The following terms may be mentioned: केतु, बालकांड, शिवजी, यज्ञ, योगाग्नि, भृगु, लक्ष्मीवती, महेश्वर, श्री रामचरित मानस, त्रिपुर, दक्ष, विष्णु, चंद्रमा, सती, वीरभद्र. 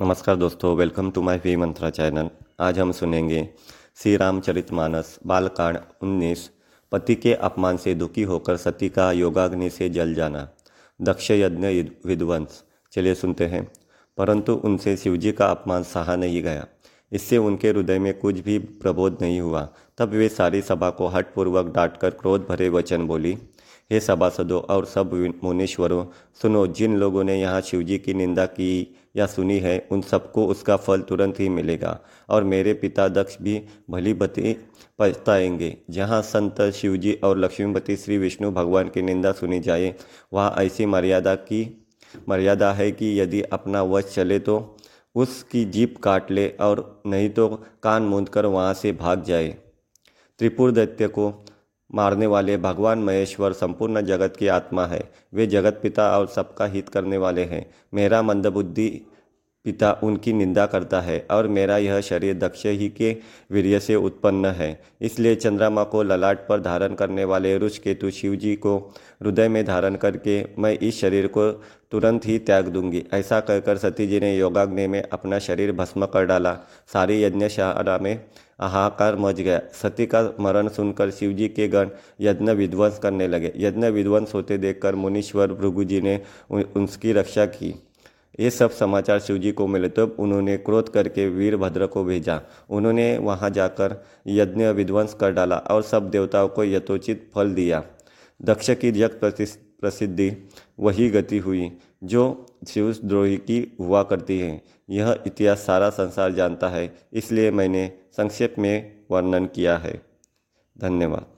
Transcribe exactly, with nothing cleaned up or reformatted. नमस्कार दोस्तों, welcome to my V Mantra channel. आज हम सुनेंगे श्री रामचरित मानस बालकांड उन्नीस, पति के अपमान से दुखी होकर सती का योगाग्नि से जल जाना, दक्ष यज्ञ विध्वंस। चलिए सुनते हैं। परंतु उनसे शिवजी का अपमान सहा नहीं गया, इससे उनके हृदय में कुछ भी प्रबोध नहीं हुआ। तब वे सारी सभा को हठपूर्वक डांटकर क्रोध भरे वचन बोली, हे सभासदों और सब मुनीश्वरों, सुनो, जिन लोगों ने यहाँ शिवजी की निंदा की या सुनी है उन सबको उसका फल तुरंत ही मिलेगा, और मेरे पिता दक्ष भी भली भती पछताएंगे। जहाँ संत शिवजी और लक्ष्मीवती श्री विष्णु भगवान की निंदा सुनी जाए, वहाँ ऐसी मर्यादा की मर्यादा है कि यदि अपना वश चले तो उसकी जीभ काट ले, और नहीं तो कान मूंद कर वहाँ से भाग जाए। त्रिपुर दैत्य को मारने वाले भगवान महेश्वर संपूर्ण जगत की आत्मा है। वे जगत पिता और सबका हित करने वाले हैं। मेरा मंदबुद्धि पिता उनकी निंदा करता है, और मेरा यह शरीर दक्ष ही के वीर्य से उत्पन्न है। इसलिए चंद्रमा को ललाट पर धारण करने वाले ऋषि केतु शिवजी को हृदय में धारण करके मैं इस शरीर को तुरंत ही त्याग दूंगी। ऐसा कहकर सती जी ने योगाग्नि में अपना शरीर भस्म कर डाला। सारी यज्ञशाला में हाहाकार मच गया। सती का मरण सुनकर शिवजी के गण यज्ञ विध्वंस करने लगे। यज्ञ विध्वंस होते देखकर मुनीश्वर भृगु जी ने उनकी रक्षा की। ये सब समाचार शिवजी को मिले, तब उन्होंने क्रोध करके वीरभद्र को भेजा। उन्होंने वहां जाकर यज्ञ विध्वंस कर डाला और सब देवताओं को यथोचित फल दिया। दक्ष की जग प्रसिद्धि वही गति हुई जो शिवद्रोही की हुआ करती है। यह इतिहास सारा संसार जानता है, इसलिए मैंने संक्षेप में वर्णन किया है। धन्यवाद।